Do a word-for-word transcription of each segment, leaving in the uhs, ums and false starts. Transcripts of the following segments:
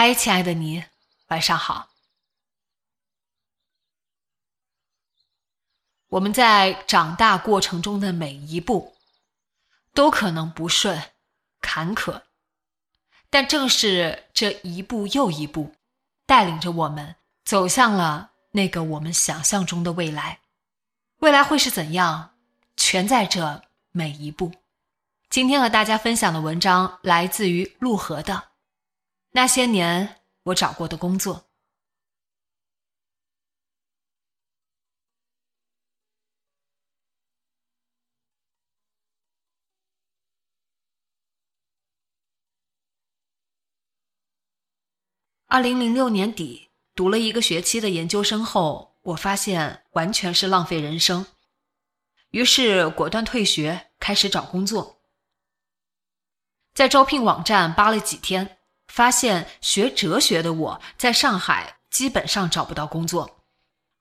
嗨，亲爱的你，晚上好。我们在长大过程中的每一步都可能不顺坎坷，但正是这一步又一步带领着我们走向了那个我们想象中的未来。未来会是怎样，全在这每一步。今天和大家分享的文章来自于陆河的《那些年我找过的工作》。二零零六年底，读了一个学期的研究生后，我发现完全是浪费人生，于是果断退学，开始找工作。在招聘网站扒了几天，发现学哲学的我在上海基本上找不到工作，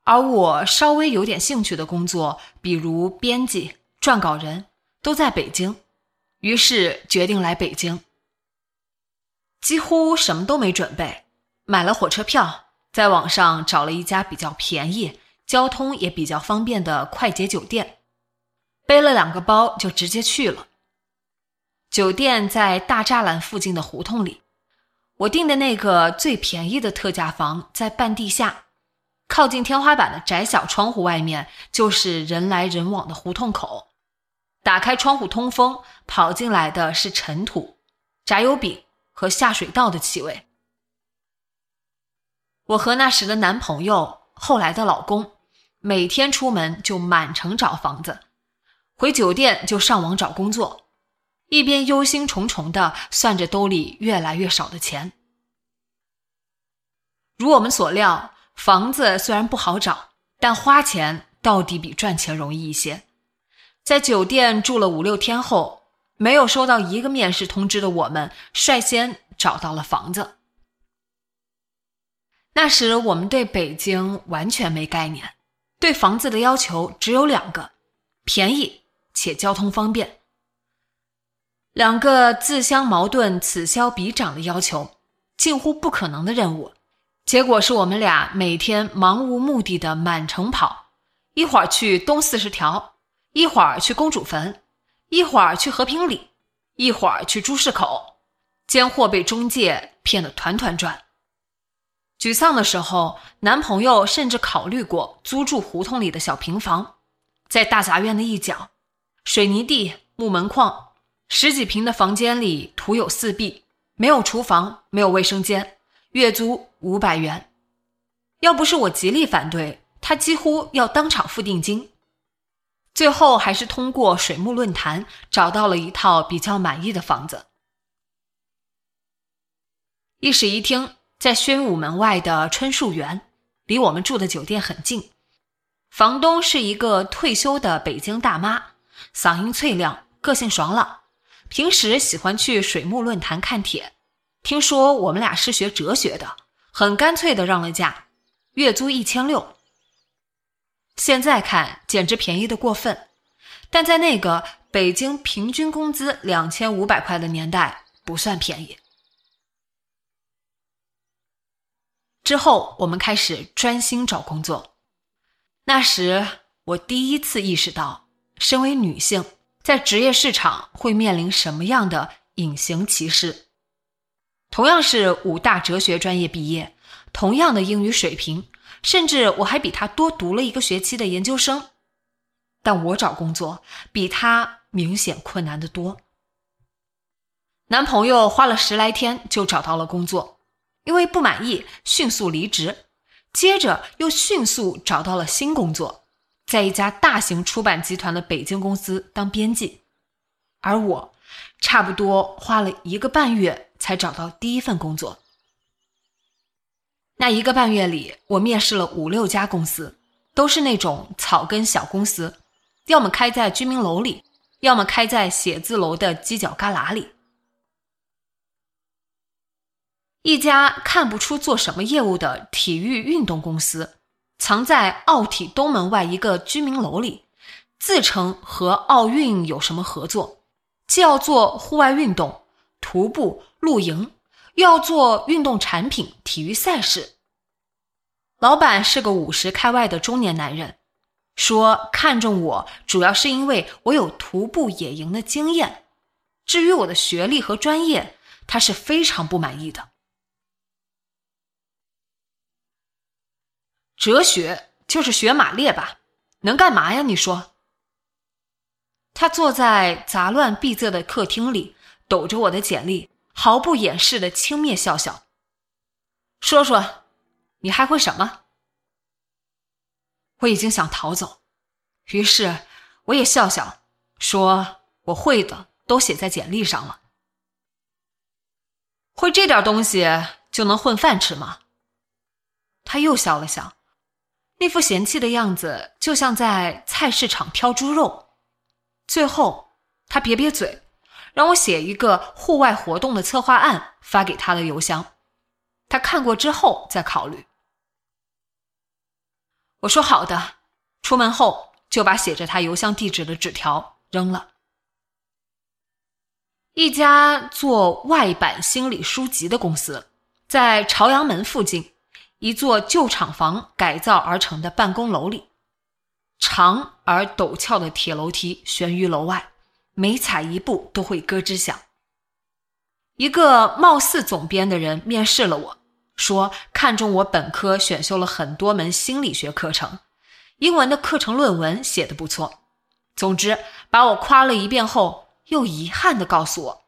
而我稍微有点兴趣的工作，比如编辑、撰稿人，都在北京，于是决定来北京。几乎什么都没准备，买了火车票，在网上找了一家比较便宜、交通也比较方便的快捷酒店，背了两个包就直接去了。酒店在大栅栏附近的胡同里，我订的那个最便宜的特价房在半地下，靠近天花板的窄小窗户外面就是人来人往的胡同口，打开窗户通风，跑进来的是尘土、炸油饼和下水道的气味。我和那时的男朋友，后来的老公，每天出门就满城找房子，回酒店就上网找工作，一边忧心忡忡地算着兜里越来越少的钱。如我们所料，房子虽然不好找，但花钱到底比赚钱容易一些。在酒店住了五六天后，没有收到一个面试通知的我们，率先找到了房子。那时我们对北京完全没概念，对房子的要求只有两个：便宜且交通方便。两个自相矛盾、此消彼长的要求，近乎不可能的任务。结果是我们俩每天忙无目的的满城跑，一会儿去东四十条，一会儿去公主坟，一会儿去和平里，一会儿去朱市口，间或被中介骗得团团转。沮丧的时候，男朋友甚至考虑过租住胡同里的小平房，在大杂院的一角，水泥地、木门框，十几平的房间里徒有四壁，没有厨房，没有卫生间，月租五百元。要不是我极力反对，他几乎要当场付定金。最后还是通过水木论坛找到了一套比较满意的房子。一室一厅，在宣武门外的春树园，离我们住的酒店很近。房东是一个退休的北京大妈，嗓音脆亮，个性爽朗，平时喜欢去水木论坛看帖，听说我们俩是学哲学的，很干脆的让了价，月租一千六。现在看简直便宜的过分，但在那个北京平均工资两千五百块的年代不算便宜。之后我们开始专心找工作。那时我第一次意识到，身为女性在职业市场会面临什么样的隐形歧视。同样是五大哲学专业毕业，同样的英语水平，甚至我还比他多读了一个学期的研究生，但我找工作比他明显困难得多。男朋友花了十来天就找到了工作，因为不满意迅速离职，接着又迅速找到了新工作，在一家大型出版集团的北京公司当编辑。而我差不多花了一个半月才找到第一份工作。那一个半月里，我面试了五六家公司，都是那种草根小公司，要么开在居民楼里，要么开在写字楼的犄角旮旯里。一家看不出做什么业务的体育运动公司，藏在奥体东门外一个居民楼里，自称和奥运有什么合作，既要做户外运动、徒步、露营，要做运动产品、体育赛事。老板是个五十开外的中年男人，说看中我主要是因为我有徒步野营的经验，至于我的学历和专业，他是非常不满意的。哲学就是学马列吧，能干嘛呀？你说。他坐在杂乱闭塞的客厅里，抖着我的简历，毫不掩饰的轻蔑笑笑。说说，你还会什么？我已经想逃走，于是我也笑笑，说我会的都写在简历上了。会这点东西就能混饭吃吗？他又笑了笑，那副嫌弃的样子就像在菜市场挑猪肉。最后他瘪瘪嘴，让我写一个户外活动的策划案发给他的邮箱，他看过之后再考虑。我说好的，出门后就把写着他邮箱地址的纸条扔了。一家做外版心理书籍的公司，在朝阳门附近一座旧厂房改造而成的办公楼里，长而陡峭的铁楼梯悬于楼外，每踩一步都会咯吱响。一个貌似总编的人面试了我，说看中我本科选修了很多门心理学课程，英文的课程论文写得不错，总之把我夸了一遍后，又遗憾地告诉我，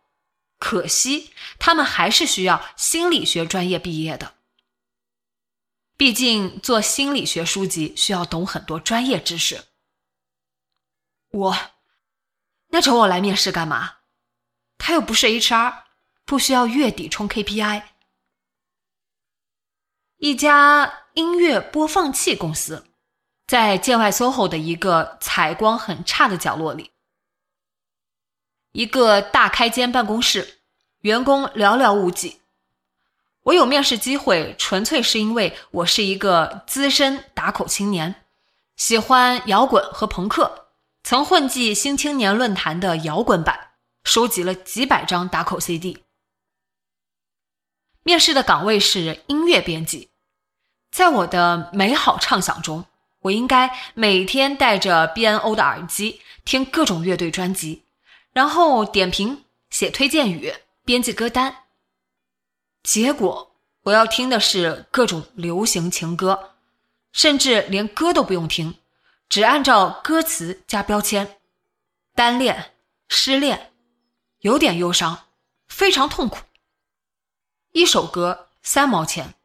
可惜他们还是需要心理学专业毕业的，毕竟做心理学书籍需要懂很多专业知识。我，那找我来面试干嘛？他又不是 H R， 不需要月底冲 K P I。 一家音乐播放器公司，在建外 S O H O 的一个采光很差的角落里，一个大开间办公室，员工寥寥无几。我有面试机会纯粹是因为我是一个资深打口青年，喜欢摇滚和朋克，曾混迹新青年论坛的摇滚版，收集了几百张打口 C D。 面试的岗位是音乐编辑，在我的美好畅想中，我应该每天带着 B N O 的耳机听各种乐队专辑，然后点评、写推荐语、编辑歌单。结果我要听的是各种流行情歌，甚至连歌都不用听，只按照歌词加标签。单恋、失恋，有点忧伤，非常痛苦。一首歌三毛钱，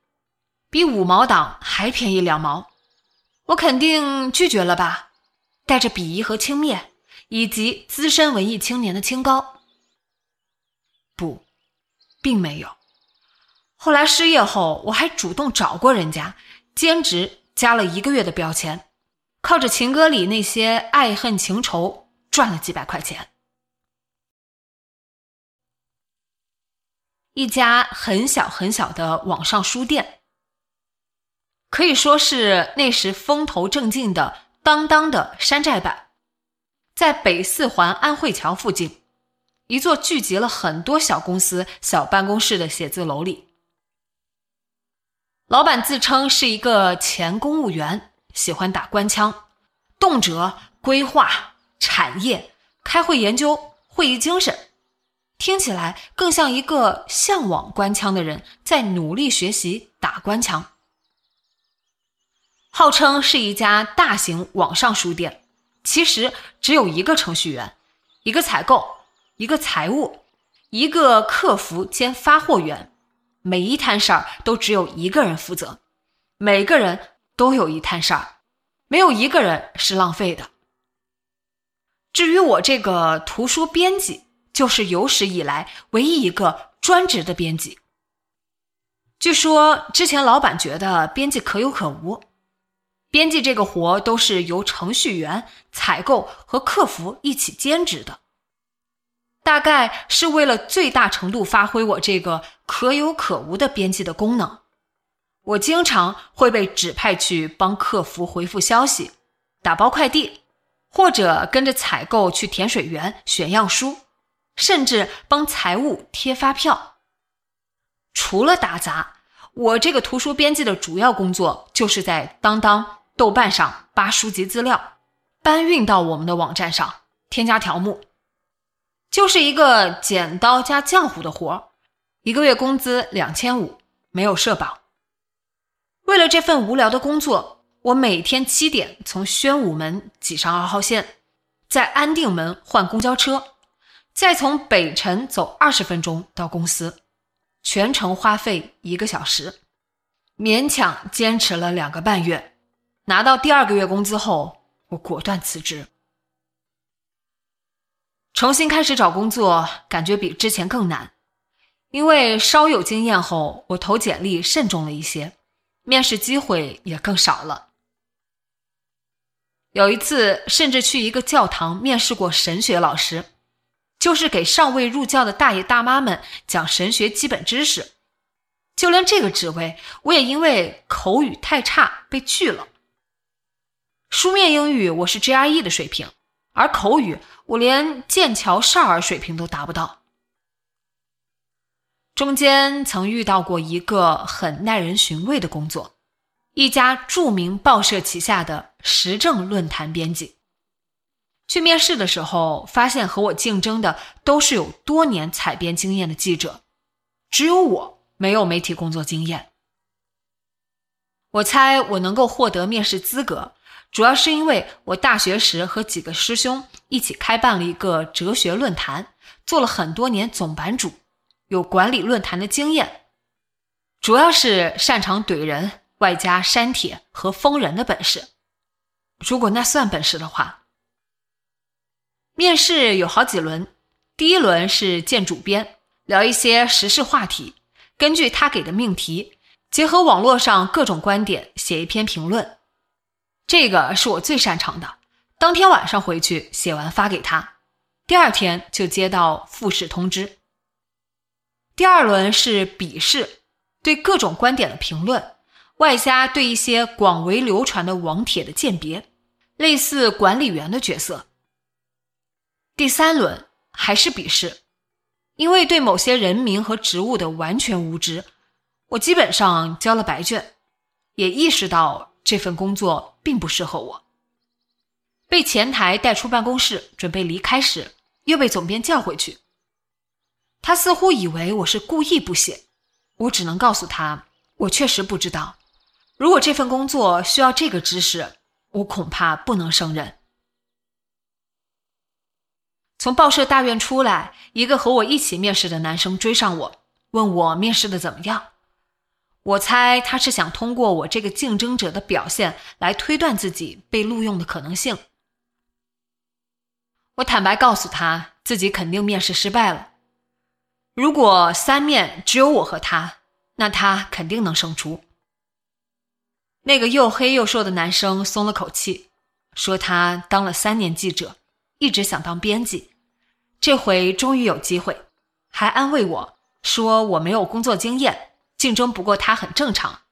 比五毛党还便宜两毛。我肯定拒绝了吧，带着鄙夷和轻蔑，以及资深文艺青年的清高。不，并没有。后来失业后，我还主动找过人家，兼职加了一个月的标签，靠着情歌里那些爱恨情仇赚了几百块钱。一家很小很小的网上书店，可以说是那时风头正劲的当当的山寨版，在北四环安慧桥附近，一座聚集了很多小公司、小办公室的写字楼里。老板自称是一个前公务员，喜欢打官腔，动辄规划、产业、开会研究、会议精神，听起来更像一个向往官腔的人在努力学习打官腔。号称是一家大型网上书店，其实只有一个程序员，一个采购，一个财务，一个客服兼发货员。每一摊事儿都只有一个人负责，每个人都有一摊事儿，没有一个人是浪费的。至于我这个图书编辑，就是有史以来唯一一个专职的编辑。据说之前老板觉得编辑可有可无，编辑这个活都是由程序员、采购和客服一起兼职的，大概是为了最大程度发挥我这个可有可无的编辑的功能。我经常会被指派去帮客服回复消息、打包快递，或者跟着采购去甜水园选样书，甚至帮财务贴发票。除了打杂，我这个图书编辑的主要工作就是在当当、豆瓣上扒书籍资料，搬运到我们的网站上，添加条目，就是一个剪刀加浆糊的活，一个月工资两千五，没有社保。为了这份无聊的工作，我每天七点从宣武门挤上二号线，在安定门换公交车，再从北辰走二十分钟到公司，全程花费一个小时，勉强坚持了两个半月。拿到第二个月工资后，我果断辞职。重新开始找工作，感觉比之前更难，因为稍有经验后，我投简历慎重了一些，面试机会也更少了。有一次甚至去一个教堂面试过神学老师，就是给尚未入教的大爷大妈们讲神学基本知识。就连这个职位，我也因为口语太差被拒了。书面英语我是 G R E 的水平，而口语我连剑桥少儿水平都达不到。中间曾遇到过一个很耐人寻味的工作，一家著名报社旗下的时政论坛编辑。去面试的时候，发现和我竞争的都是有多年采编经验的记者，只有我没有媒体工作经验。我猜我能够获得面试资格，主要是因为我大学时和几个师兄一起开办了一个哲学论坛，做了很多年总版主，有管理论坛的经验，主要是擅长怼人，外加删帖和封人的本事，如果那算本事的话。面试有好几轮，第一轮是见主编，聊一些时事话题，根据他给的命题，结合网络上各种观点写一篇评论，这个是我最擅长的，当天晚上回去写完发给他，第二天就接到复试通知。第二轮是笔试，对各种观点的评论，外加对一些广为流传的网帖的鉴别，类似管理员的角色。第三轮还是笔试，因为对某些人名和职务的完全无知，我基本上交了白卷，也意识到这份工作并不适合我。被前台带出办公室，准备离开时，又被总编叫回去。他似乎以为我是故意不写，我只能告诉他，我确实不知道。如果这份工作需要这个知识，我恐怕不能胜任。从报社大院出来，一个和我一起面试的男生追上我，问我面试的怎么样。我猜他是想通过我这个竞争者的表现来推断自己被录用的可能性。我坦白告诉他，自己肯定面试失败了。如果三面只有我和他，那他肯定能胜出。那个又黑又瘦的男生松了口气，说他当了三年记者，一直想当编辑，这回终于有机会，还安慰我说我没有工作经验，竞争不过他很正常。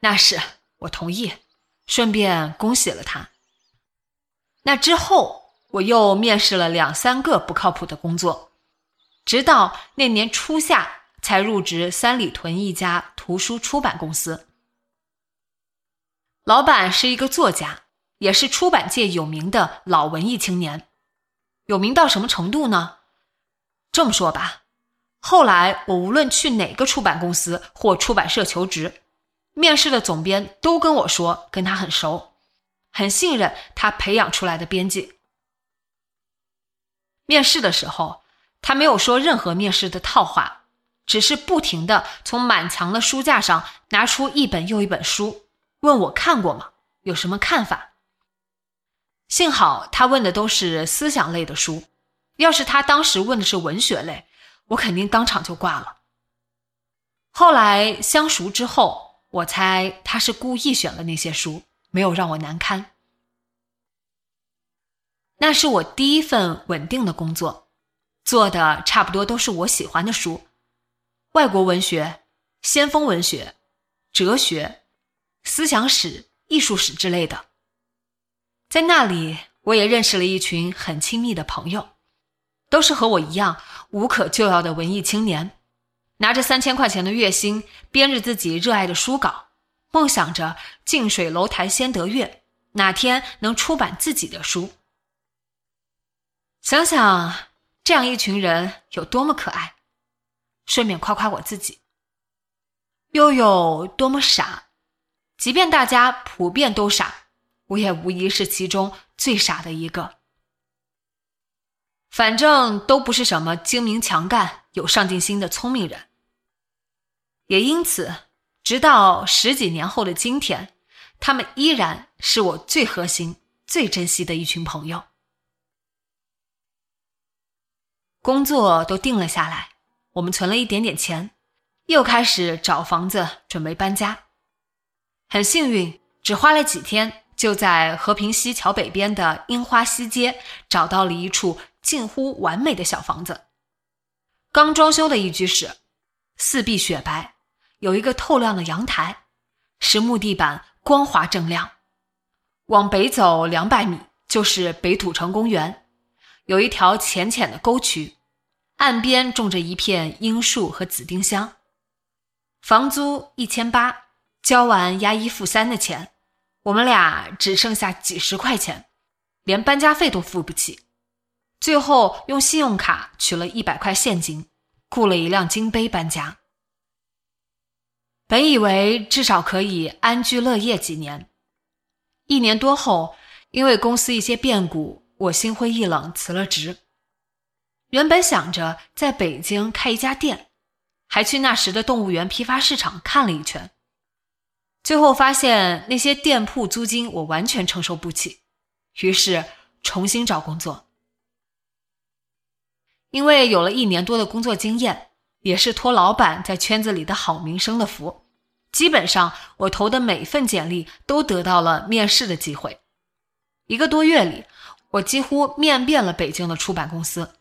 那是，我同意，顺便恭喜了他。那之后，我又面试了两三个不靠谱的工作。直到那年初夏才入职三里屯一家图书出版公司。老板是一个作家，也是出版界有名的老文艺青年。有名到什么程度呢？这么说吧，后来我无论去哪个出版公司或出版社求职，面试的总编都跟我说跟他很熟，很信任他培养出来的编辑。面试的时候，他没有说任何面试的套话，只是不停地从满墙的书架上拿出一本又一本书，问我看过吗？有什么看法？幸好他问的都是思想类的书，要是他当时问的是文学类，我肯定当场就挂了。后来相熟之后，我猜他是故意选了那些书，没有让我难堪。那是我第一份稳定的工作，做的差不多都是我喜欢的书，外国文学、先锋文学、哲学、思想史、艺术史之类的。在那里，我也认识了一群很亲密的朋友，都是和我一样无可救药的文艺青年，拿着三千块钱的月薪，编着自己热爱的书稿，梦想着近水楼台先得月，哪天能出版自己的书。想想这样一群人有多么可爱，顺便夸夸我自己，又有多么傻。即便大家普遍都傻，我也无疑是其中最傻的一个。反正都不是什么精明强干、有上进心的聪明人。也因此，直到十几年后的今天，他们依然是我最核心、最珍惜的一群朋友。工作都定了下来，我们存了一点点钱，又开始找房子，准备搬家。很幸运，只花了几天，就在和平西桥北边的樱花西街找到了一处近乎完美的小房子。刚装修的一居室，四壁雪白，有一个透亮的阳台，实木地板光滑锃亮。往北走两百米就是北土城公园，有一条浅浅的沟渠，岸边种着一片樱树和紫丁香。房租一千八，交完押一付三的钱，我们俩只剩下几十块钱，连搬家费都付不起。最后用信用卡取了一百块现金，雇了一辆金杯搬家。本以为至少可以安居乐业几年，一年多后，因为公司一些变故，我心灰意冷辞了职。原本想着在北京开一家店，还去那时的动物园批发市场看了一圈。最后发现那些店铺租金我完全承受不起，于是重新找工作。因为有了一年多的工作经验，也是托老板在圈子里的好名声的福，基本上我投的每份简历都得到了面试的机会。一个多月里，我几乎面遍了北京的出版公司。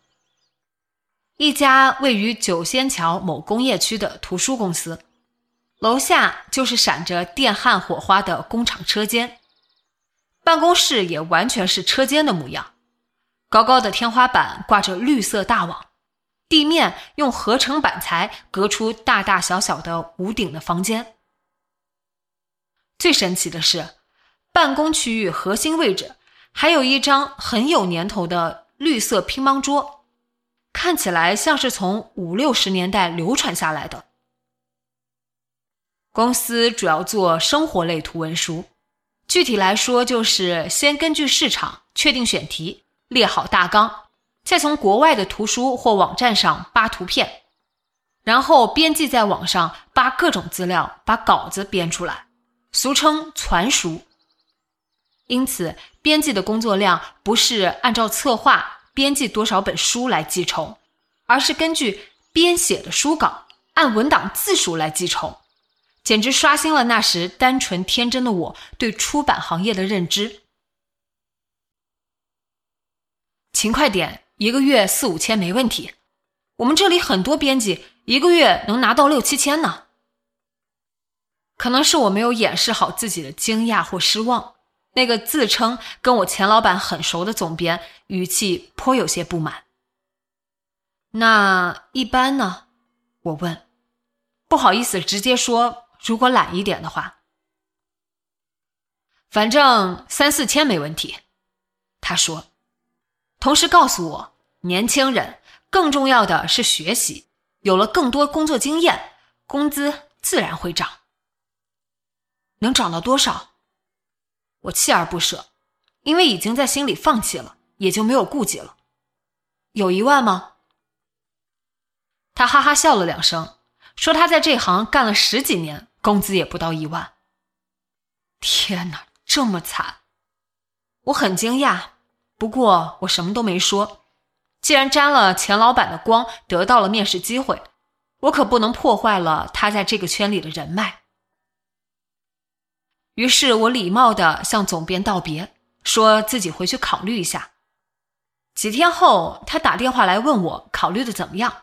一家位于九仙桥某工业区的图书公司，楼下就是闪着电焊火花的工厂车间，办公室也完全是车间的模样，高高的天花板挂着绿色大网，地面用合成板材隔出大大小小的屋顶的房间。最神奇的是，办公区域核心位置还有一张很有年头的绿色乒乓桌，看起来像是从五六十年代流传下来的。公司主要做生活类图文书，具体来说就是先根据市场确定选题，列好大纲，再从国外的图书或网站上扒图片，然后编辑在网上扒各种资料，把稿子编出来，俗称传书。因此，编辑的工作量不是按照策划编辑多少本书来计酬，而是根据编写的书稿按文档字数来计酬。简直刷新了那时单纯天真的我对出版行业的认知。勤快点，一个月四五千没问题。我们这里很多编辑一个月能拿到六七千呢。可能是我没有掩饰好自己的惊讶或失望，那个自称跟我前老板很熟的总编，语气颇有些不满。那一般呢？我问。不好意思直接说，如果懒一点的话。反正三四千没问题，他说。同时告诉我，年轻人更重要的是学习，有了更多工作经验，工资自然会涨。能涨到多少？我锲而不舍，因为已经在心里放弃了，也就没有顾忌了。有一万吗？他哈哈笑了两声，说他在这行干了十几年，工资也不到一万。天哪，这么惨！我很惊讶，不过我什么都没说。既然沾了钱老板的光，得到了面试机会，我可不能破坏了他在这个圈里的人脉。于是我礼貌地向总编道别，说自己回去考虑一下。几天后，他打电话来问我考虑的怎么样。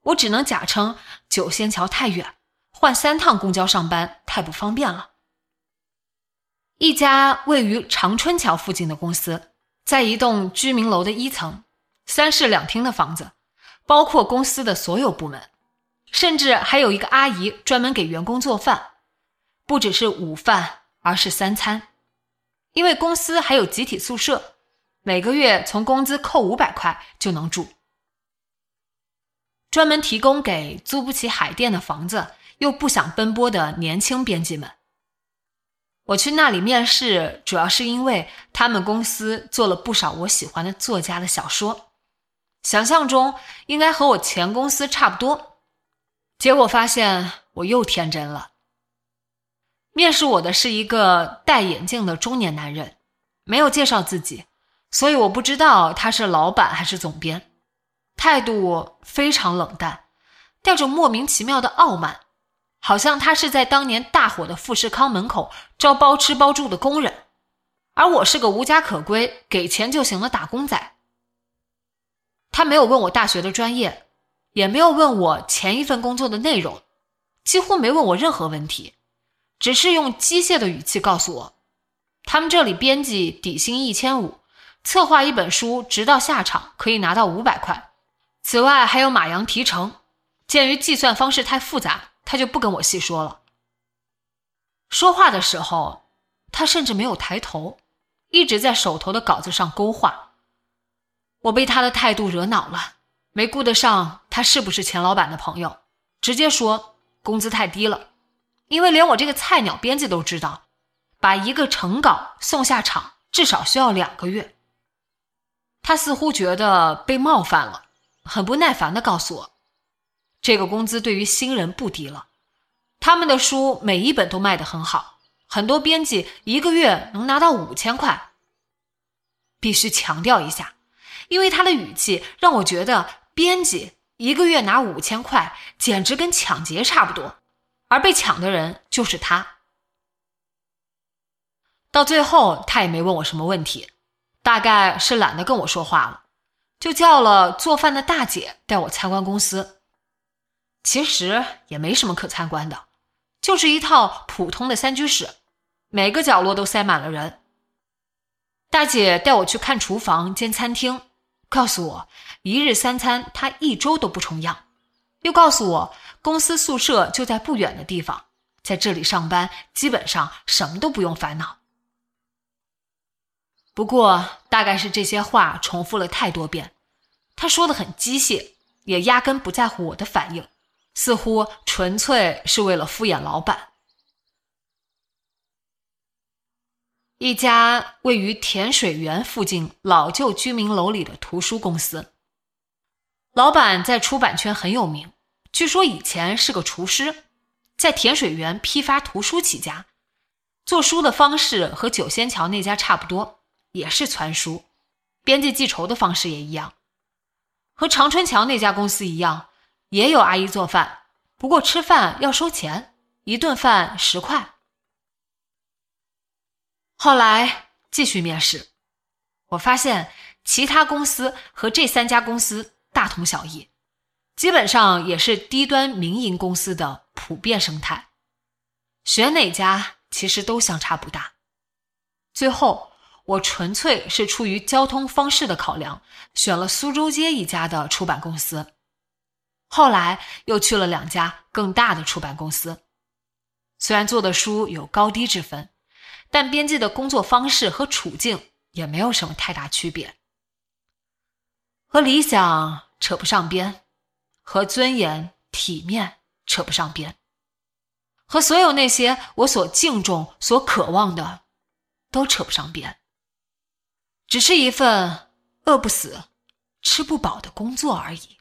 我只能假称九仙桥太远，换三趟公交上班太不方便了。一家位于长春桥附近的公司，在一栋居民楼的一层，三室两厅的房子，包括公司的所有部门，甚至还有一个阿姨专门给员工做饭，不只是午饭，而是三餐。因为公司还有集体宿舍，每个月从工资扣五百块就能住。专门提供给租不起海淀的房子又不想奔波的年轻编辑们。我去那里面试，主要是因为他们公司做了不少我喜欢的作家的小说，想象中应该和我前公司差不多，结果发现我又天真了。面试我的是一个戴眼镜的中年男人，没有介绍自己，所以我不知道他是老板还是总编，态度非常冷淡，带着莫名其妙的傲慢。好像他是在当年大火的富士康门口招包吃包住的工人，而我是个无家可归，给钱就行的打工仔。他没有问我大学的专业，也没有问我前一份工作的内容，几乎没问我任何问题，只是用机械的语气告诉我，他们这里编辑底薪一千五百，策划一本书直到下场可以拿到五百块，此外还有马洋提成，鉴于计算方式太复杂，他就不跟我细说了。说话的时候，他甚至没有抬头，一直在手头的稿子上勾画。我被他的态度惹恼了，没顾得上他是不是前老板的朋友，直接说工资太低了。因为连我这个菜鸟编辑都知道，把一个成稿送下场至少需要两个月。他似乎觉得被冒犯了，很不耐烦地告诉我，这个工资对于新人不低了，他们的书每一本都卖得很好，很多编辑一个月能拿到五千块。必须强调一下，因为他的语气让我觉得编辑一个月拿五千块，简直跟抢劫差不多，而被抢的人就是他。到最后，他也没问我什么问题，大概是懒得跟我说话了，就叫了做饭的大姐带我参观公司。其实也没什么可参观的，就是一套普通的三居室，每个角落都塞满了人。大姐带我去看厨房兼餐厅，告诉我一日三餐她一周都不重样，又告诉我公司宿舍就在不远的地方，在这里上班基本上什么都不用烦恼。不过大概是这些话重复了太多遍，她说得很机械，也压根不在乎我的反应，似乎纯粹是为了敷衍老板。一家位于甜水园附近老旧居民楼里的图书公司，老板在出版圈很有名，据说以前是个厨师，在甜水园批发图书起家，做书的方式和九仙桥那家差不多，也是传书，编辑记仇的方式也一样，和长春桥那家公司一样，也有阿姨做饭，不过吃饭要收钱，一顿饭十块。后来继续面试，我发现其他公司和这三家公司大同小异，基本上也是低端民营公司的普遍生态，选哪家其实都相差不大。最后，我纯粹是出于交通方式的考量，选了苏州街一家的出版公司。后来又去了两家更大的出版公司，虽然做的书有高低之分，但编辑的工作方式和处境也没有什么太大区别，和理想扯不上边，和尊严体面扯不上边，和所有那些我所敬重所渴望的都扯不上边，只是一份饿不死吃不饱的工作而已。